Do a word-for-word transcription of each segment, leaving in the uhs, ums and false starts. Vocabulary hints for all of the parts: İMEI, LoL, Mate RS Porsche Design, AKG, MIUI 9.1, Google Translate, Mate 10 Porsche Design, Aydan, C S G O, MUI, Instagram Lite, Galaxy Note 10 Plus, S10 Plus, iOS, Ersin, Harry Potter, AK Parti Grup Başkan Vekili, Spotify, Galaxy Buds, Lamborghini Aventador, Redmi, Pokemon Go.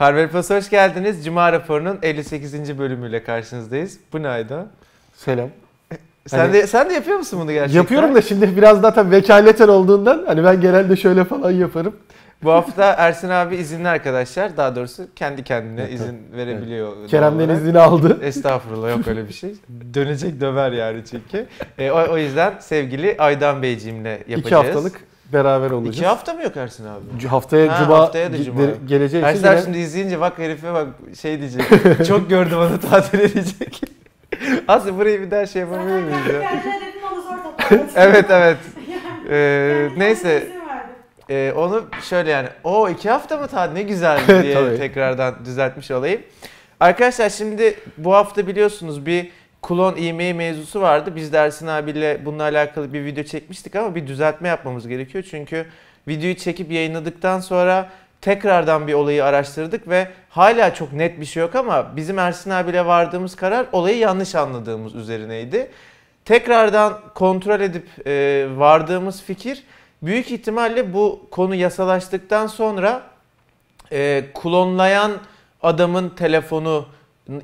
Perver Podcast'a hoş geldiniz. Cuma Raporu'nun elli sekizinci bölümüyle karşınızdayız. Bu ne Aydan? Selam. Sen hani, de sen de yapıyor musun bunu gerçekten? Yapıyorum da şimdi biraz daha tabii vekaleten olduğundan hani ben genelde şöyle falan yaparım. Bu hafta Ersin abi izinli arkadaşlar. Daha doğrusu kendi kendine evet, izin verebiliyor. Evet. Kerem'den izni aldı. Estağfurullah, yok öyle bir şey. Dönecek döver yani çünkü. E, o, o yüzden sevgili Aydan Beyciğimle yapacağız. İki haftalık beraber olacağız. İki hafta mı yok Ersin abi? Haftaya ha, Cuma, haftaya da Cuma. Geleceği Ersin için abi yine... şimdi izleyince bak herife bak şey diyecek. Çok gördüm onu tatil edecek. Aslında burayı bir daha şey yapabilir miyiz ya? Evet evet. Ee, neyse. Ee, onu şöyle yani o iki hafta mı tatil ne güzel diye tekrardan düzeltmiş olayım. Arkadaşlar şimdi bu hafta biliyorsunuz bir Klon İMEI mevzusu vardı. Biz Ersin abiyle bununla alakalı bir video çekmiştik ama bir düzeltme yapmamız gerekiyor. Çünkü videoyu çekip yayınladıktan sonra tekrardan bir olayı araştırdık ve hala çok net bir şey yok ama bizim Ersin abiyle vardığımız karar olayı yanlış anladığımız üzerineydi. Tekrardan kontrol edip e, vardığımız fikir büyük ihtimalle bu konu yasalaştıktan sonra e, klonlayan adamın telefonu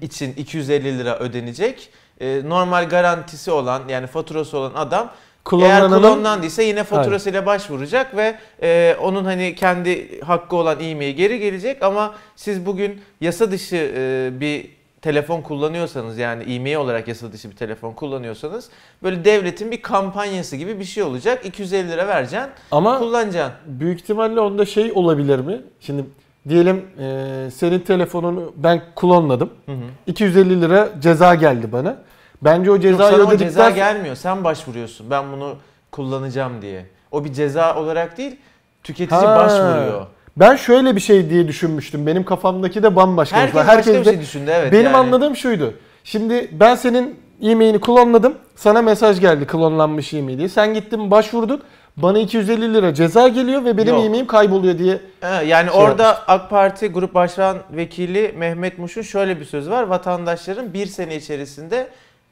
için iki yüz elli lira ödenecek. E, normal garantisi olan yani faturası olan adam eğer klonlandıysa yine faturasıyla başvuracak ve e, onun hani kendi hakkı olan iğmeye geri gelecek ama siz bugün yasa dışı e, bir telefon kullanıyorsanız yani iğmeye olarak yasa dışı bir telefon kullanıyorsanız böyle devletin bir kampanyası gibi bir şey olacak. iki yüz elli lira vereceksin ama kullanacaksın. Büyük ihtimalle onda şey olabilir mi? Şimdi diyelim e, senin telefonunu ben klonladım. Hı hı. iki yüz elli lira ceza geldi bana. Bence o ceza ödedikten... Sana ceza gelmiyor. Sen başvuruyorsun. Ben bunu kullanacağım diye. O bir ceza olarak değil, tüketici ha, başvuruyor. Ben şöyle bir şey diye düşünmüştüm. Benim kafamdaki de bambaşka. Herkes, Herkes başka de... bir şey düşündü. Evet, benim yani anladığım şuydu. Şimdi ben senin e-mailini klonladım. Sana mesaj geldi klonlanmış e-mail diye. Sen gittin başvurdun. Bana iki yüz elli lira ceza geliyor ve benim yemeğim kayboluyor diye. He, yani şey orada yapmış. AK Parti Grup Başkan Vekili Mehmet Muş'un şöyle bir sözü var. Vatandaşların bir sene içerisinde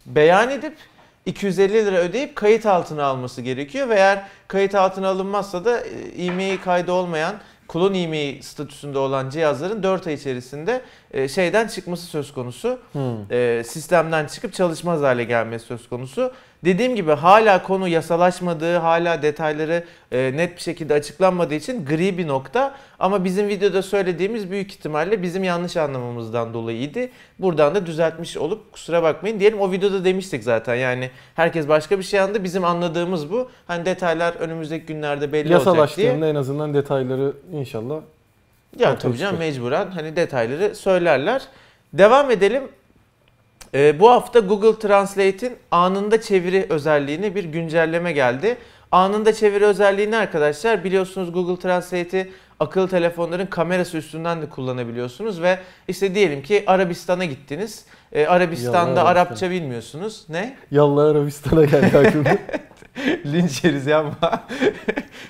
beyan edip iki yüz elli lira ödeyip kayıt altına alması gerekiyor. Ve eğer kayıt altına alınmazsa da e-mail kaydı olmayan, klon e-mail statüsünde olan cihazların dört ay içerisinde şeyden çıkması söz konusu. Hmm. Sistemden çıkıp çalışmaz hale gelmesi söz konusu. Dediğim gibi hala konu yasalaşmadığı, hala detayları net bir şekilde açıklanmadığı için gri bir nokta. Ama bizim videoda söylediğimiz büyük ihtimalle bizim yanlış anlamamızdan dolayıydı. Buradan da düzeltmiş olup kusura bakmayın diyelim. O videoda demiştik zaten yani herkes başka bir şey anladı. Bizim anladığımız bu. Hani detaylar önümüzdeki günlerde belli olacak diye. Yasalaştığında en azından detayları inşallah. Ya tabii canım mecburen hani detayları söylerler. Devam edelim. Ee, bu hafta Google Translate'in anında çeviri özelliğine bir güncelleme geldi. Anında çeviri özelliğini arkadaşlar biliyorsunuz Google Translate'i akıllı telefonların kamerası üstünden de kullanabiliyorsunuz ve işte diyelim ki Arabistan'a gittiniz. Ee, Arabistan'da Yallah Arapça Arabistan. Bilmiyorsunuz. Ne? Yallah Arabistan'a geldi aklımda. Linç yeriz ya ama.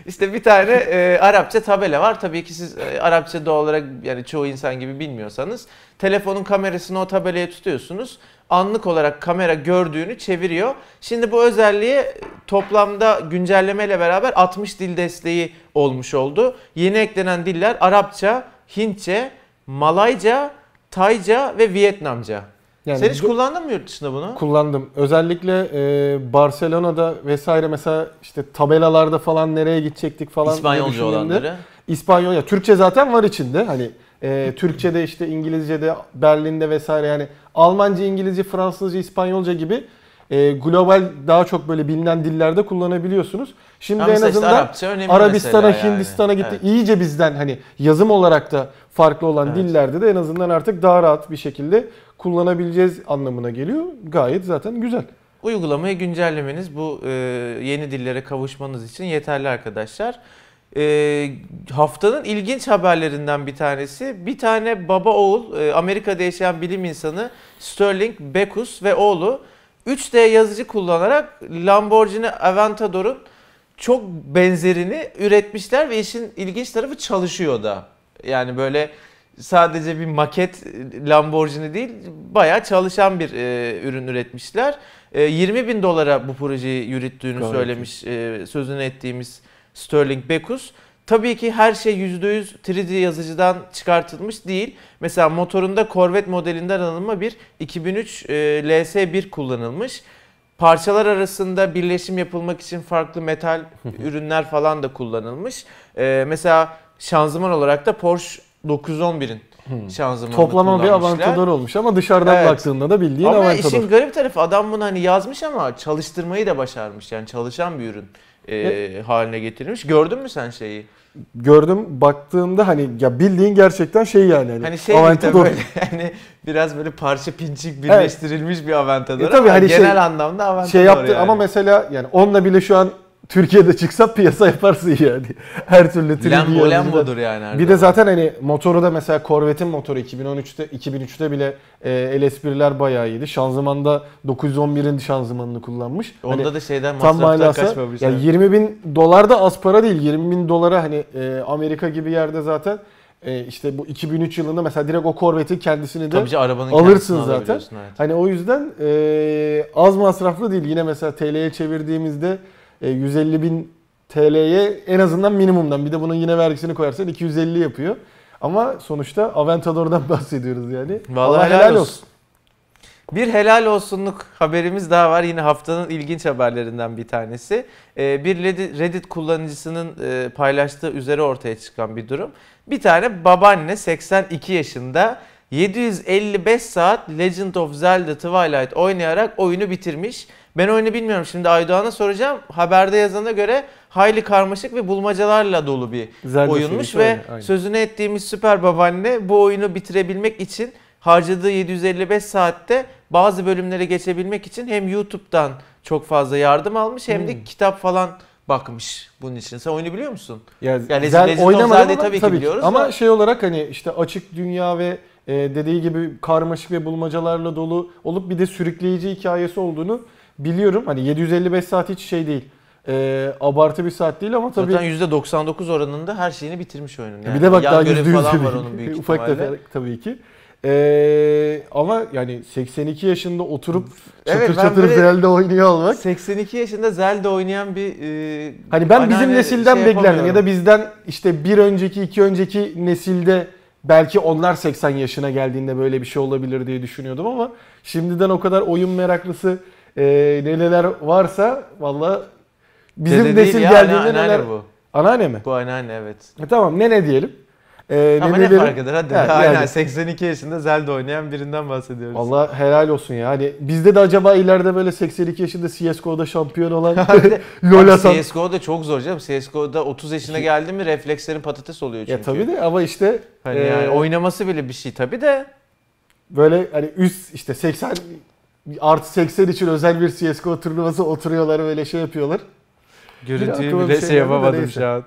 İşte bir tane e, Arapça tabela var. Tabii ki siz e, Arapça doğal olarak yani çoğu insan gibi bilmiyorsanız telefonun kamerasını o tabelaya tutuyorsunuz. Anlık olarak kamera gördüğünü çeviriyor. Şimdi bu özelliğe toplamda güncellemeyle beraber altmış dil desteği olmuş oldu. Yeni eklenen diller Arapça, Hintçe, Malayca, Tayca ve Vietnamca. Yani sen hiç bu, kullandın mı yurt dışında bunu? Kullandım. Özellikle e, Barcelona'da vesaire mesela işte tabelalarda falan nereye gidecektik falan. İspanyolca olanları. İspanyolca. Türkçe zaten var içinde. Hani e, Türkçe'de işte İngilizce'de Berlin'de vesaire yani Almanca, İngilizce, Fransızca, İspanyolca gibi e, global daha çok böyle bilinen dillerde kullanabiliyorsunuz. Şimdi ama en azından işte Arabistan'a, Hindistan'a yani gitti. Evet. İyice bizden hani yazım olarak da farklı olan evet, dillerde de en azından artık daha rahat bir şekilde kullanabileceğiz anlamına geliyor. Gayet zaten güzel. Uygulamayı güncellemeniz bu e, yeni dillere kavuşmanız için yeterli arkadaşlar. E, haftanın ilginç haberlerinden bir tanesi. Bir tane baba oğul e, Amerika'da yaşayan bilim insanı Sterling Beckus ve oğlu üç D yazıcı kullanarak Lamborghini Aventador'un çok benzerini üretmişler ve işin ilginç tarafı çalışıyor da. Yani böyle sadece bir maket Lamborghini değil, bayağı çalışan bir e, ürün üretmişler. E, yirmi bin dolara bu projeyi yürüttüğünü Gayet. söylemiş, e, sözünü ettiğimiz Sterling Beckus. Tabii ki her şey yüzde yüz üç D yazıcıdan çıkartılmış değil. Mesela motorunda Corvette modelinden alınma bir iki bin üç L S bir kullanılmış. Parçalar arasında birleşim yapılmak için farklı metal ürünler falan da kullanılmış. Ee, mesela şanzıman olarak da Porsche dokuz yüz on bir'in hmm. şanzımanını toplama bir Aventador olmuş ama dışarıdan evet. baktığında da bildiğin ama Aventador. Ama işin garip tarafı adam bunu hani yazmış ama çalıştırmayı da başarmış. Yani çalışan bir ürün e, evet. haline getirilmiş. Gördün mü sen şeyi? Gördüm, baktığımda hani ya bildiğin gerçekten şey yani. Hani, hani şey Aventador. Böyle hani biraz böyle parça pinçik birleştirilmiş evet. bir Aventador. E tabii hani genel şey, anlamda Aventador şey yaptı yani. Ama mesela yani onunla bile şu an Türkiye'de çıksa piyasa yaparsın yani. Her türlü türlü Lambo, Lambo'dur yani. Her bir de zaten hani motoru da mesela Corvette'in motoru iki bin on üçte iki bin üçte bile e, L S bir'ler bayağı iyiydi. Şanzımanda dokuz yüz on bir'in şanzımanını kullanmış. Onda hani, da şeyden masraftan kaçmamış. Yani yirmi bin dolar da az para değil. yirmi bin dolara hani e, Amerika gibi yerde zaten e, işte bu iki bin üç yılında mesela direkt o Corvette'in kendisini de ki, alırsın zaten. Evet. Hani o yüzden e, az masraflı değil. Yine mesela T L'ye çevirdiğimizde yüz elli bin T L'ye en azından minimumdan, bir de bunun yine vergisini koyarsan iki yüz elli yapıyor. Ama sonuçta Aventador'dan bahsediyoruz yani. Vallahi Allah helal, helal olsun. olsun. Bir helal olsunluk haberimiz daha var. Yine haftanın ilginç haberlerinden bir tanesi. Bir Reddit kullanıcısının paylaştığı üzere ortaya çıkan bir durum. Bir tane babaanne seksen iki yaşında yedi yüz elli beş saat Legend of Zelda Twilight oynayarak oyunu bitirmiş. Ben oyunu bilmiyorum. Şimdi Aydoğan'a soracağım. Haberde yazana göre hayli karmaşık ve bulmacalarla dolu bir Zelda oyunmuş ve aynı. Sözünü ettiğimiz süper babaanne bu oyunu bitirebilmek için harcadığı yedi yüz elli beş saatte bazı bölümlere geçebilmek için hem YouTube'dan çok fazla yardım almış hem de hmm. kitap falan bakmış bunun için. Sen oyunu biliyor musun? Ya, yani Legend of Zelda'yı tabii ki biliyoruz. Ki. Ama da. Şey olarak hani işte açık dünya ve Ee, dediği gibi karmaşık ve bulmacalarla dolu olup bir de sürükleyici hikayesi olduğunu biliyorum. Hani yedi yüz elli beş saat hiç şey değil. Ee, abartı bir saat değil ama tabii zaten yüzde doksan dokuz oranında her şeyini bitirmiş oyunun. Yani. Bir de bak yan daha yüzde yüz falan var onun büyük ihtimalle. Ufak tefek tabii ki. Ee, ama yani seksen iki yaşında oturup çatır evet, çatır Zelda oynuyor olmak. seksen iki yaşında Zelda oynayan bir e, hani ben bizim nesilden şey beklerdim ya da bizden işte bir önceki iki önceki nesilde belki onlar seksen yaşına geldiğinde böyle bir şey olabilir diye düşünüyordum ama şimdiden o kadar oyun meraklısı e, neler varsa valla bizim Dede nesil geldiğinde ana, neler... Anneanne bu. Anneanne mi? Bu anneanne evet. E, tamam nene diyelim. E, ama nene ne fark eder hadi. Ha, aynen yani. seksen iki yaşında Zelda oynayan birinden bahsediyoruz. Valla helal olsun ya. Hani bizde de acaba ileride böyle seksen iki yaşında C S G O'da şampiyon olan LoL atan... C S G O'da çok zor canım. C S G O'da otuz yaşına geldi mi reflekslerin patates oluyor çünkü. Ya tabii de ama işte... Hani ee, yani oynaması bile bir şey tabii de. Böyle hani üst işte seksen artı seksen için özel bir C S G O turnuvası oturuyorlar böyle şey yapıyorlar. Görüntüyü bile şey yapamadım şu an.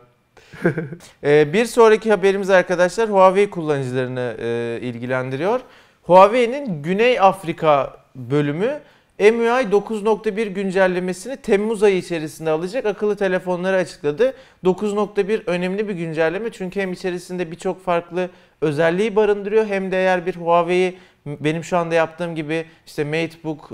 ee, bir sonraki haberimiz arkadaşlar Huawei kullanıcılarını e, ilgilendiriyor. Huawei'nin Güney Afrika bölümü M U I dokuz nokta bir güncellemesini Temmuz ayı içerisinde alacak akıllı telefonları açıkladı. dokuz nokta bir önemli bir güncelleme çünkü hem içerisinde birçok farklı özelliği barındırıyor hem de eğer bir Huawei'yi benim şu anda yaptığım gibi işte MateBook,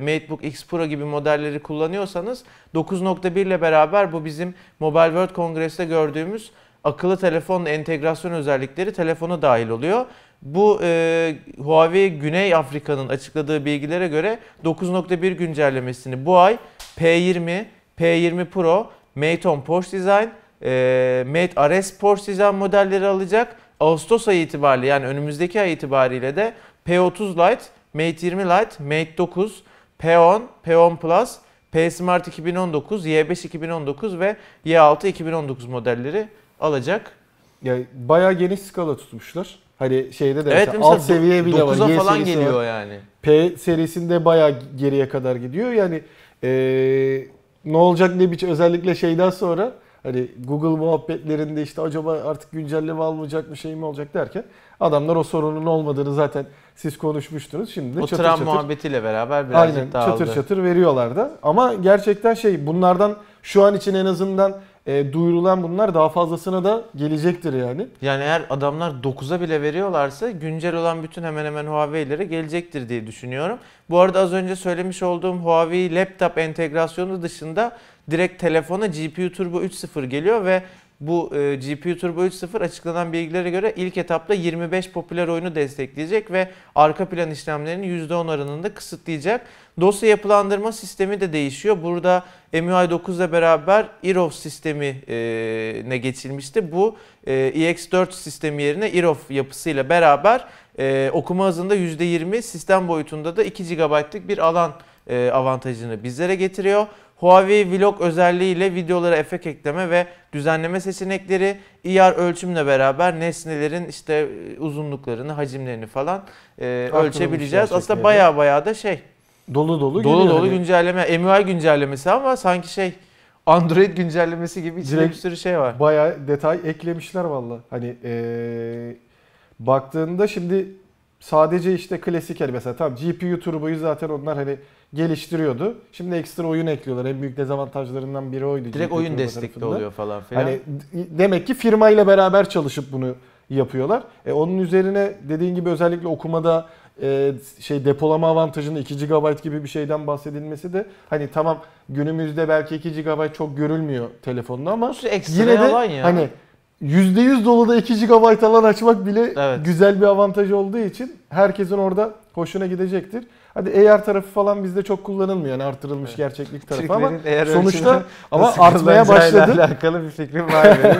MateBook X Pro gibi modelleri kullanıyorsanız dokuz nokta bir ile beraber bu bizim Mobile World Congress'te gördüğümüz akıllı telefonla entegrasyon özellikleri telefona dahil oluyor. Bu e, Huawei Güney Afrika'nın açıkladığı bilgilere göre dokuz nokta bir güncellemesini bu ay P yirmi, P yirmi Pro, Mate on Porsche Design, e, Mate R S Porsche Design modelleri alacak. Ağustos ayı itibariyle yani önümüzdeki ay itibariyle de P otuz Lite, Mate yirmi Lite, Mate dokuz, P on, P on Plus, P Smart iki bin on dokuz, Y beş iki bin on dokuz ve Y altı iki bin on dokuz modelleri alacak. Yani bayağı geniş skala tutmuşlar. Hani şeyde de evet, mesela alt seviye bile var. dokuza falan geliyor var. Yani. P serisinde bayağı geriye kadar gidiyor. Yani ee, ne olacak ne biçim özellikle şeyden sonra hani Google muhabbetlerinde işte acaba artık güncelleme almayacak mı şey mi olacak derken adamlar o sorunun olmadığını zaten siz konuşmuştunuz. Şimdi de o çatır çatır. O tram muhabbetiyle beraber birazcık dağıldı. Aynen çatır çatır veriyorlar da. Ama gerçekten şey bunlardan şu an için en azından E, duyurulan bunlar daha fazlasına da gelecektir yani. Yani eğer adamlar dokuza bile veriyorlarsa güncel olan bütün hemen hemen Huawei'lere gelecektir diye düşünüyorum. Bu arada az önce söylemiş olduğum Huawei laptop entegrasyonu dışında direkt telefona G P U Turbo üç nokta sıfır geliyor ve Bu e, G P U Turbo üç nokta sıfır açıklanan bilgilere göre ilk etapta yirmi beş popüler oyunu destekleyecek ve arka plan işlemlerinin yüzde on oranında kısıtlayacak. Dosya yapılandırma sistemi de değişiyor. Burada M U I dokuz ile beraber I R O V sistemine geçilmişti. Bu E X dört sistemi yerine I R O V yapısıyla beraber e, okuma hızında yüzde yirmi, sistem boyutunda da iki gigabaytlık bir alan e, avantajını bizlere getiriyor. Huawei Vlog özelliğiyle videolara efekt ekleme ve düzenleme seçenekleri, I R ölçümle beraber nesnelerin işte uzunluklarını, hacimlerini falan e, ölçebileceğiz. Aslında baya baya da şey dolu dolu dolu dolu hani. Güncelleme, M U I güncellemesi ama sanki şey Android güncellemesi gibi içinde bir sürü şey var. Baya detay eklemişler vallahi. Hani ee, baktığında şimdi sadece işte klasik el mesela tamam G P U Turbo'yu zaten onlar hani geliştiriyordu. Şimdi ekstra oyun ekliyorlar. En büyük dezavantajlarından biri oydu. Direkt G P U oyun destekli tarafında oluyor falan filan. Hani demek ki firmayla beraber çalışıp bunu yapıyorlar. E onun üzerine dediğin gibi özellikle okumada e, şey depolama avantajının iki gigabayt gibi bir şeyden bahsedilmesi de hani tamam günümüzde belki iki gigabayt çok görülmüyor telefonda ama yine de hani yüzde yüz dolu da iki gigabayt alan açmak bile evet, güzel bir avantaj olduğu için herkesin orada hoşuna gidecektir. Hadi A R tarafı falan bizde çok kullanılmıyor. Yani artırılmış evet, gerçeklik tarafı ama sonuçta ama artmaya başladı. Alakalı bir fikrim var benim.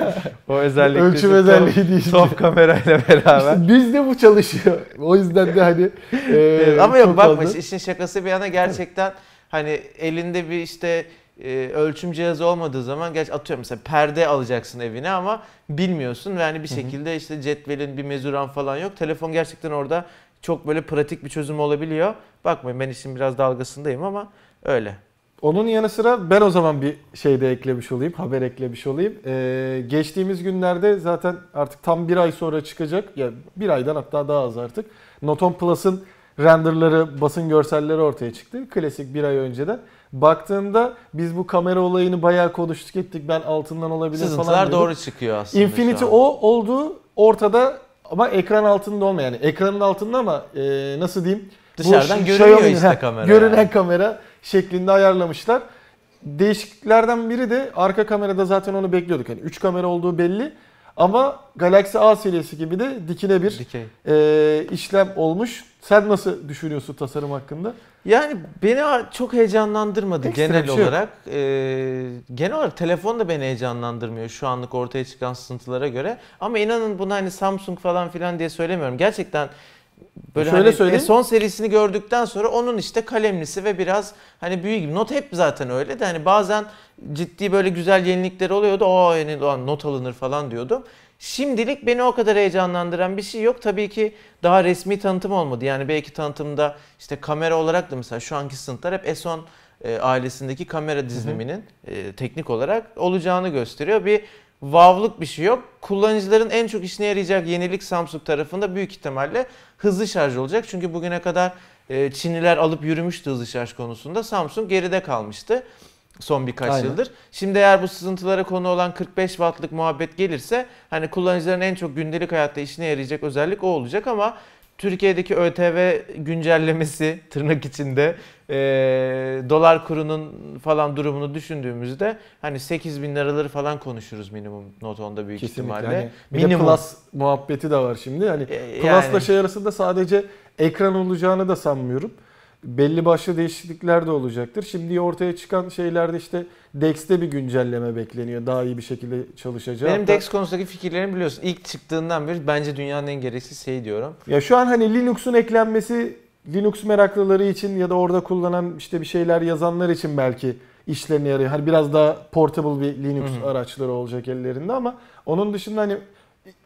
O özellik ölçüm özelliği değil. Top kamerayla beraber. İşte bizde bu çalışıyor. O yüzden de hani e, ama yok bakma fazla. İşin şakası bir yana gerçekten hani elinde bir işte Ee, ölçüm cihazı olmadığı zaman gerçi atıyorum mesela perde alacaksın evine ama bilmiyorsun ve hani bir şekilde hı hı, işte cetvelin bir mezuran falan yok. Telefon gerçekten orada çok böyle pratik bir çözüm olabiliyor. Bakmayın ben işin biraz dalgasındayım ama öyle. Onun yanı sıra ben o zaman bir şey de eklemiş olayım, haber eklemiş olayım. Ee, geçtiğimiz günlerde zaten artık tam bir ay sonra çıkacak, ya bir aydan hatta daha az artık Note on Plus'ın renderları, basın görselleri ortaya çıktı. Klasik bir ay önceden. Baktığında biz bu kamera olayını bayağı konuştuk ettik. Ben altından olabilir sızıntılar falan dedim. Doğru çıkıyor aslında. Infinity O olduğu ortada ama ekran altında olmayan. Yani ekranın altında ama e, nasıl diyeyim? Dışarıdan görünüyor Xiaomi, işte kamera. Görünen yani kamera şeklinde ayarlamışlar. Değişikliklerden biri de arka kamerada zaten onu bekliyorduk. Yani üç kamera olduğu belli. Ama Galaxy A serisi gibi de dikine bir e, işlem olmuş. Sen nasıl düşünüyorsun tasarım hakkında? Yani beni çok heyecanlandırmadı ekstra genel şey olarak. E, genel olarak telefon da beni heyecanlandırmıyor şu anlık ortaya çıkan sızıntılara göre. Ama inanın bunu hani Samsung falan filan diye söylemiyorum. Gerçekten böyle şöyle hani son serisini gördükten sonra onun işte kalemlisi ve biraz hani büyük gibi. Note hep zaten öyle de hani bazen ciddi böyle güzel yenilikleri oluyordu. O yani not alınır falan diyordum. Şimdilik beni o kadar heyecanlandıran bir şey yok. Tabii ki daha resmi tanıtım olmadı. Yani belki tanıtımda işte kamera olarak da mesela şu anki sınıflar hep S on e, ailesindeki kamera diziliminin e, teknik olarak olacağını gösteriyor. Bir wow'luk bir şey yok. Kullanıcıların en çok işine yarayacak yenilik Samsung tarafında büyük ihtimalle hızlı şarj olacak. Çünkü bugüne kadar Çinliler alıp yürümüştü hızlı şarj konusunda. Samsung geride kalmıştı son birkaç aynen yıldır. Şimdi eğer bu sızıntılara konu olan kırk beş wattlık muhabbet gelirse hani kullanıcıların en çok gündelik hayatta işine yarayacak özellik o olacak ama Türkiye'deki Ö T V güncellemesi tırnak içinde e, dolar kurunun falan durumunu düşündüğümüzde hani sekiz bin liraları falan konuşuruz minimum Note on'da büyük kesinlikle ihtimalle. Yani bir minimum de Plus muhabbeti de var şimdi. Hani e, Plus'la yani şey arasında sadece ekran olacağını da sanmıyorum. Belli başlı değişiklikler de olacaktır. Şimdi ortaya çıkan şeylerde işte Dex'te bir güncelleme bekleniyor. Daha iyi bir şekilde çalışacak. Benim Dex konusundaki fikirlerimi biliyorsun. İlk çıktığından beri bence dünyanın en gereksiz şeyi diyorum. Ya şu an hani Linux'un eklenmesi Linux meraklıları için ya da orada kullanan işte bir şeyler yazanlar için belki işlerine yarıyor. Hani biraz daha portable bir Linux hı-hı araçları olacak ellerinde ama onun dışında hani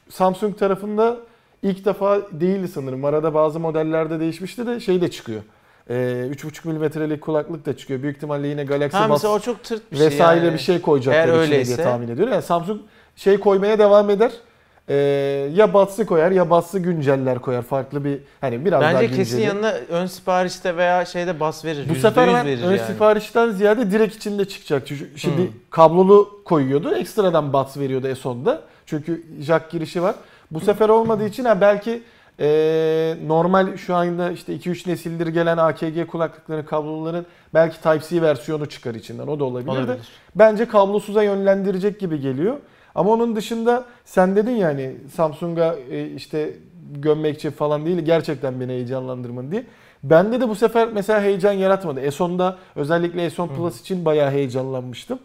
Samsung tarafında ilk defa değildi sanırım. Arada bazı modellerde değişmişti de şey de çıkıyor. üç buçuk milimetrelik kulaklık da çıkıyor. Büyük ihtimalle yine Galaxy Buds vesaire yani bir şey koyacaklar içine diye tahmin ediyorum. Yani Samsung şey koymaya devam eder. Ee, ya Buds'ı koyar ya Buds'ı günceller koyar. Farklı bir hani biraz bence daha günceli. Bence kesin yanına ön siparişte veya şeyde Buds verir. Bu sefer ön yani siparişten ziyade direkt içinde çıkacak. Şimdi hmm kablolu koyuyordu. Ekstradan Buds veriyordu S on'da. Çünkü jack girişi var. Bu sefer olmadığı için ha belki Ee, normal şu anda işte iki üç nesildir gelen A K G kulaklıkların kabloların belki Type-C versiyonu çıkar içinden. O da olabilir, olabilir de bence kablosuza yönlendirecek gibi geliyor. Ama onun dışında sen dedin ya hani Samsung'a işte gömmek için falan değil, gerçekten beni heyecanlandırman diye. Bende de bu sefer mesela heyecan yaratmadı. S on'da özellikle S on Plus Hı. için bayağı heyecanlanmıştım.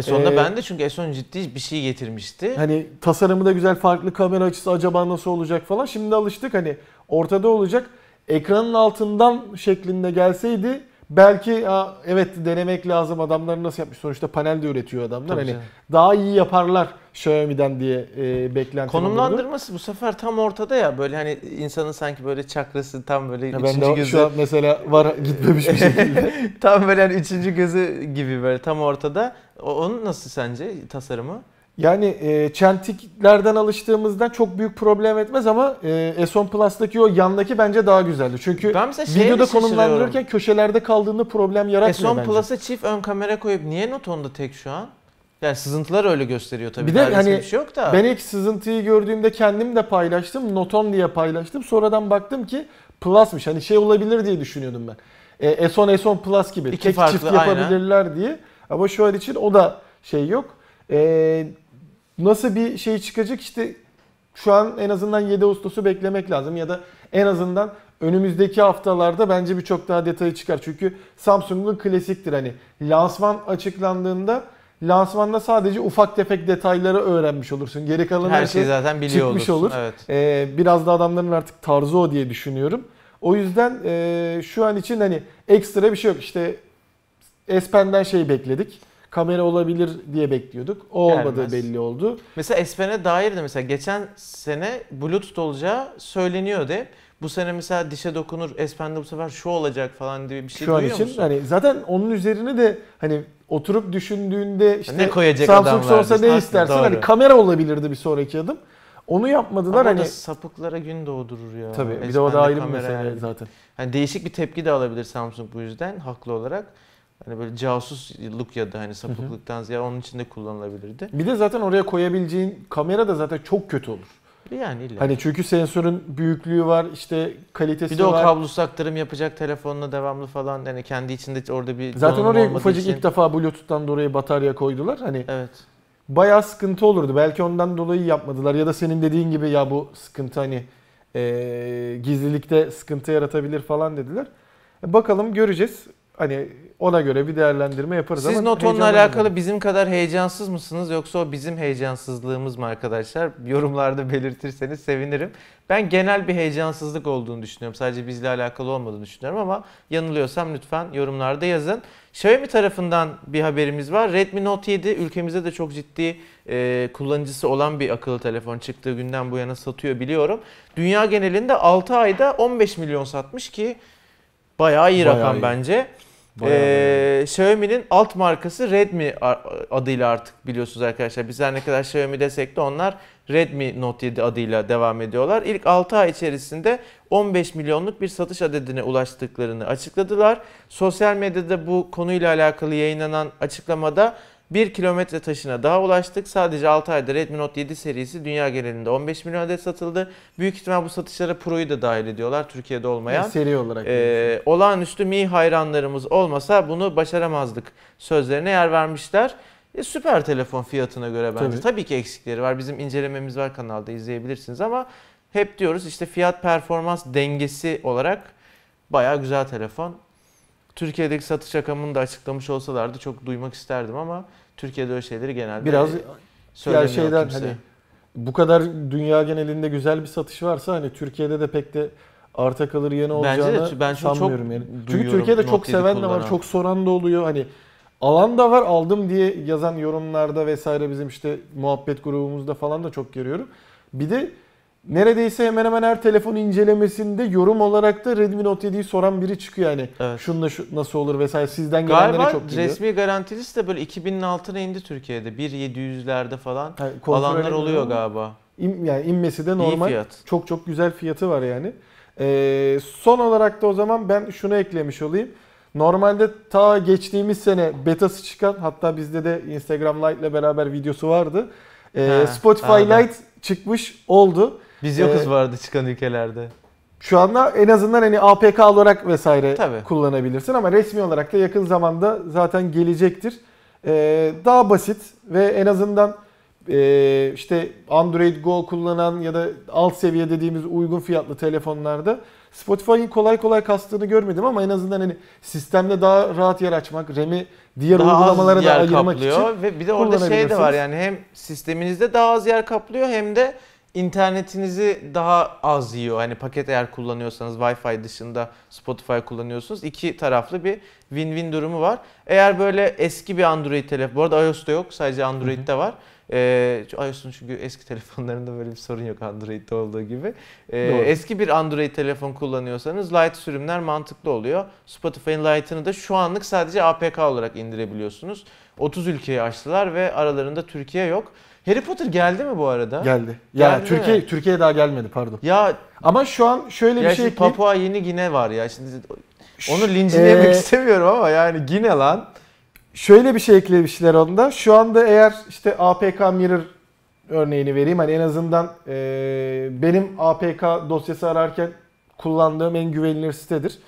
S on'da ee, ben de çünkü S on ciddi bir şey getirmişti. Hani tasarımı da güzel, farklı kamera açısı acaba nasıl olacak falan. Şimdi alıştık hani ortada olacak. Ekranın altından şeklinde gelseydi belki evet denemek lazım, adamlar nasıl yapmış, sonuçta panel de üretiyor adamlar. Tabii hani canım. Daha iyi yaparlar Xiaomi'den diye e, beklentim. Konumlandırması olurdu. Bu sefer tam ortada ya, böyle hani insanın sanki böyle çakrası tam böyle ya üçüncü ben de gözü. Ben mesela var gitmemiş bir şekilde. Tam böyle hani üçüncü gözü gibi böyle tam ortada. Onun nasıl sence tasarımı? Yani e, çentiklerden alıştığımızdan çok büyük problem etmez ama e, S on Plus'taki o yandaki bence daha güzeldi. Çünkü videoda konumlandırırken köşelerde kaldığında problem yaratmıyor bence. S on Plus'a çift ön kamera koyup niye Note on'da tek şu an? Yani sızıntılar öyle gösteriyor tabii. Bir de hani bir şey yok da. Ben ilk sızıntıyı gördüğümde kendim de paylaştım. Note on diye paylaştım. Sonradan baktım ki Plus'mış. Hani şey olabilir diye düşünüyordum ben. E, S on, S on Plus gibi. İki tek farklı, çift yapabilirler aynen. diye. Ama şu an için o da şey yok. E, Nasıl bir şey çıkacak işte şu an en azından yedi Ağustos'u beklemek lazım ya da en azından önümüzdeki haftalarda bence birçok daha detayı çıkar. Çünkü Samsung'un klasiktir hani lansman açıklandığında lansmanda sadece ufak tefek detayları öğrenmiş olursun. Geri kalan her şey zaten biliyor çıkmış olursun. olur. Evet. Ee, biraz da adamların artık tarzı o diye düşünüyorum. O yüzden e, şu an için hani ekstra bir şey yok. İşte S Pen'den şey bekledik. Kamera olabilir diye bekliyorduk. O Gelmez. olmadığı belli oldu. Mesela S Pen'e dair de mesela geçen sene Bluetooth olacağı söyleniyordu. Bu sene mesela dişe dokunur, S Pen'de bu sefer şu olacak falan diye bir şey Şu duyuyor an için, musun? Hani zaten onun üzerine de hani oturup düşündüğünde işte ne koyacak Samsung sorsa ne istersin? Doğru. Hani kamera olabilirdi bir sonraki adım. Onu yapmadılar. Ama hani sapıklara gün doğdurur ya. Tabii S bir de o da ayrı bir mesele zaten. Yani değişik bir tepki de alabilir Samsung bu yüzden haklı olarak. Hani böyle casusluk ya da hani sapıklıktan ziyade onun için de kullanılabilirdi. Bir de zaten oraya koyabileceğin kamera da zaten çok kötü olur. Yani illa. Hani çünkü sensörün büyüklüğü var, işte kalitesi var. Bir de o var. Kablosuz aktarım yapacak telefonla devamlı falan. Yani kendi içinde orada bir zaten oraya ufacık için... ilk defa Bluetooth'tan dolayı batarya koydular. Hani evet. Bayağı sıkıntı olurdu. Belki ondan dolayı yapmadılar ya da senin dediğin gibi ya bu sıkıntı hani ee, gizlilikte sıkıntı yaratabilir falan dediler. Bakalım göreceğiz. Hani ona göre bir değerlendirme yaparız. Siz Note on'la alakalı bizim kadar heyecansız mısınız yoksa o bizim heyecansızlığımız mı arkadaşlar? Yorumlarda belirtirseniz sevinirim. Ben genel bir heyecansızlık olduğunu düşünüyorum. Sadece bizle alakalı olmadığını düşünüyorum ama yanılıyorsam lütfen yorumlarda yazın. Xiaomi tarafından bir haberimiz var. Redmi Note yedi ülkemizde de çok ciddi e, kullanıcısı olan bir akıllı telefon, çıktığı günden bu yana satıyor biliyorum. Dünya genelinde altı ayda on beş milyon satmış ki bayağı iyi bayağı rakam iyi. bence. Ee, Xiaomi'nin alt markası Redmi adıyla artık biliyorsunuz arkadaşlar. Biz her ne kadar Xiaomi desek de onlar Redmi Note yedi adıyla devam ediyorlar. İlk altı ay içerisinde on beş milyonluk bir satış adedine ulaştıklarını açıkladılar. Sosyal medyada bu konuyla alakalı yayınlanan açıklamada bir kilometre taşına daha ulaştık. Sadece altı ayda Redmi Note yedi serisi dünya genelinde on beş milyon adet satıldı. Büyük ihtimal bu satışlara Pro'yu da dahil ediyorlar. Türkiye'de olmayan. Yani seri olarak. E, olağanüstü Mi hayranlarımız olmasa bunu başaramazdık sözlerine yer vermişler. E, süper telefon fiyatına göre bence. Tabii. Tabii ki eksikleri var. Bizim incelememiz var kanalda, izleyebilirsiniz ama hep diyoruz işte fiyat performans dengesi olarak bayağı güzel telefon. Türkiye'deki satış rakamını da açıklamış olsalardı çok duymak isterdim ama Türkiye'de öyle şeyleri genelde biraz söylemiyor şeyden, kimse. Hani, bu kadar dünya genelinde güzel bir satış varsa hani Türkiye'de de pek de arta kalır yeni olacağını de, ben sanmıyorum. Yani. Çünkü Türkiye'de çok seven de var, çok soran da oluyor. Hani alan da var, aldım diye yazan yorumlarda vesaire bizim işte muhabbet grubumuzda falan da çok görüyorum. Bir de neredeyse hemen hemen her telefon incelemesinde yorum olarak da Redmi Note yediyi soran biri çıkıyor yani. Evet. Şununla şu nasıl olur vesaire sizden gelenlere çok gidiyor. Resmi garantilisi de böyle iki binin altına indi Türkiye'de. bin yedi yüzlerde falan yani alanlar oluyor galiba. İn, yani inmesi de normal. Çok çok güzel fiyatı var yani. Ee, son olarak da o zaman ben şunu eklemiş olayım. Normalde ta geçtiğimiz sene betası çıkan, hatta bizde de Instagram Lite ile beraber videosu vardı. Ee, ha, Spotify aynen. Lite çıkmış oldu. Biz yokuz ee, vardı çıkan ülkelerde. Şu anda en azından hani A P K olarak vesaire Tabii. kullanabilirsin ama resmi olarak da yakın zamanda zaten gelecektir. Ee, daha basit ve en azından e, işte Android Go kullanan ya da alt seviye dediğimiz uygun fiyatlı telefonlarda Spotify'ın kolay kolay kastığını görmedim ama en azından hani sistemde daha rahat yer açmak, R A M'i diğer daha uygulamalara da ayırmak için ve bir de orada şey de var yani hem sisteminizde daha az yer kaplıyor hem de İnternetinizi daha az yiyor. Hani paket eğer kullanıyorsanız Wi-Fi dışında Spotify kullanıyorsunuz. İki taraflı bir win-win durumu var. Eğer böyle eski bir Android telefon, bu arada iOS'ta yok sadece Android'de var. Ee, iOS'un çünkü eski telefonlarında böyle bir sorun yok Android'de olduğu gibi. Ee, eski bir Android telefon kullanıyorsanız Lite sürümler mantıklı oluyor. Spotify'ın Lite'ını da şu anlık sadece A P K olarak indirebiliyorsunuz. otuz ülkeyi açtılar ve aralarında Türkiye yok. Harry Potter geldi mi bu arada? Geldi. Ya geldi Türkiye mi? Türkiye daha gelmedi pardon. Ya ama şu an şöyle bir şey ki Papua Yeni Gine var ya şimdi onu lincelemek ee, istemiyorum ama yani Gine lan. Şöyle bir şey eklemişler onda. Şu anda eğer işte A P K Mirror örneğini vereyim hani en azından e, benim A P K dosyası ararken kullandığım en güvenilir sitedir.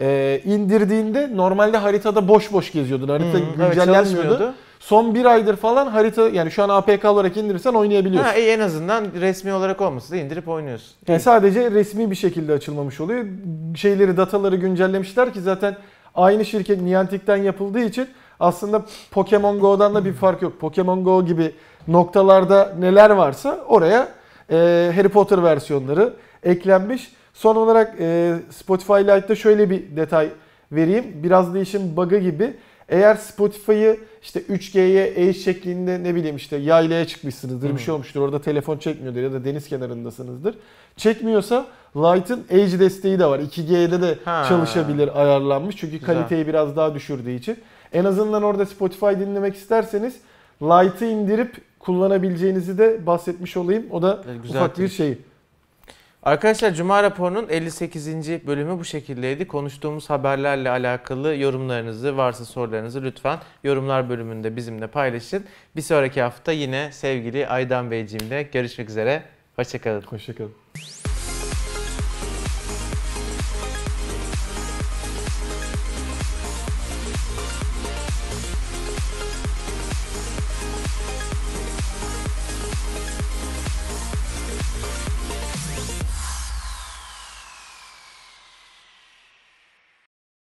E, indirdiğinde normalde haritada boş boş geziyordun. Harita hmm, güncellenmiyordu. Evet, son bir aydır falan harita yani şu an A P K olarak indirirsen oynayabiliyorsun. Ha, en azından resmi olarak olmasa da indirip oynuyorsun. Yani sadece resmi bir şekilde açılmamış oluyor. Şeyleri, dataları güncellemişler ki zaten aynı şirket Niantic'ten yapıldığı için aslında Pokemon Go'dan da bir fark yok. Pokemon Go gibi noktalarda neler varsa oraya Harry Potter versiyonları eklenmiş. Son olarak Spotify Lite'da şöyle bir detay vereyim. Biraz da işin bug'ı gibi. Eğer Spotify'ı işte üç G'ye eş şeklinde ne bileyim işte yaylaya çıkmışsınızdır, hmm. bir şey olmuştur, orada telefon çekmiyordur ya da deniz kenarındasınızdır. Çekmiyorsa Lite'ın Edge desteği de var. iki G'de de ha. çalışabilir ayarlanmış çünkü Güzel. kaliteyi biraz daha düşürdüğü için. En azından orada Spotify dinlemek isterseniz Lite'ı indirip kullanabileceğinizi de bahsetmiş olayım. O da Güzel ufak değil. bir şey. Arkadaşlar Cuma Raporu'nun elli sekizinci bölümü bu şekildeydi. Konuştuğumuz haberlerle alakalı yorumlarınızı, varsa sorularınızı lütfen yorumlar bölümünde bizimle paylaşın. Bir sonraki hafta yine sevgili Aydan Beyciğimle görüşmek üzere. Hoşçakalın. Hoşçakalın.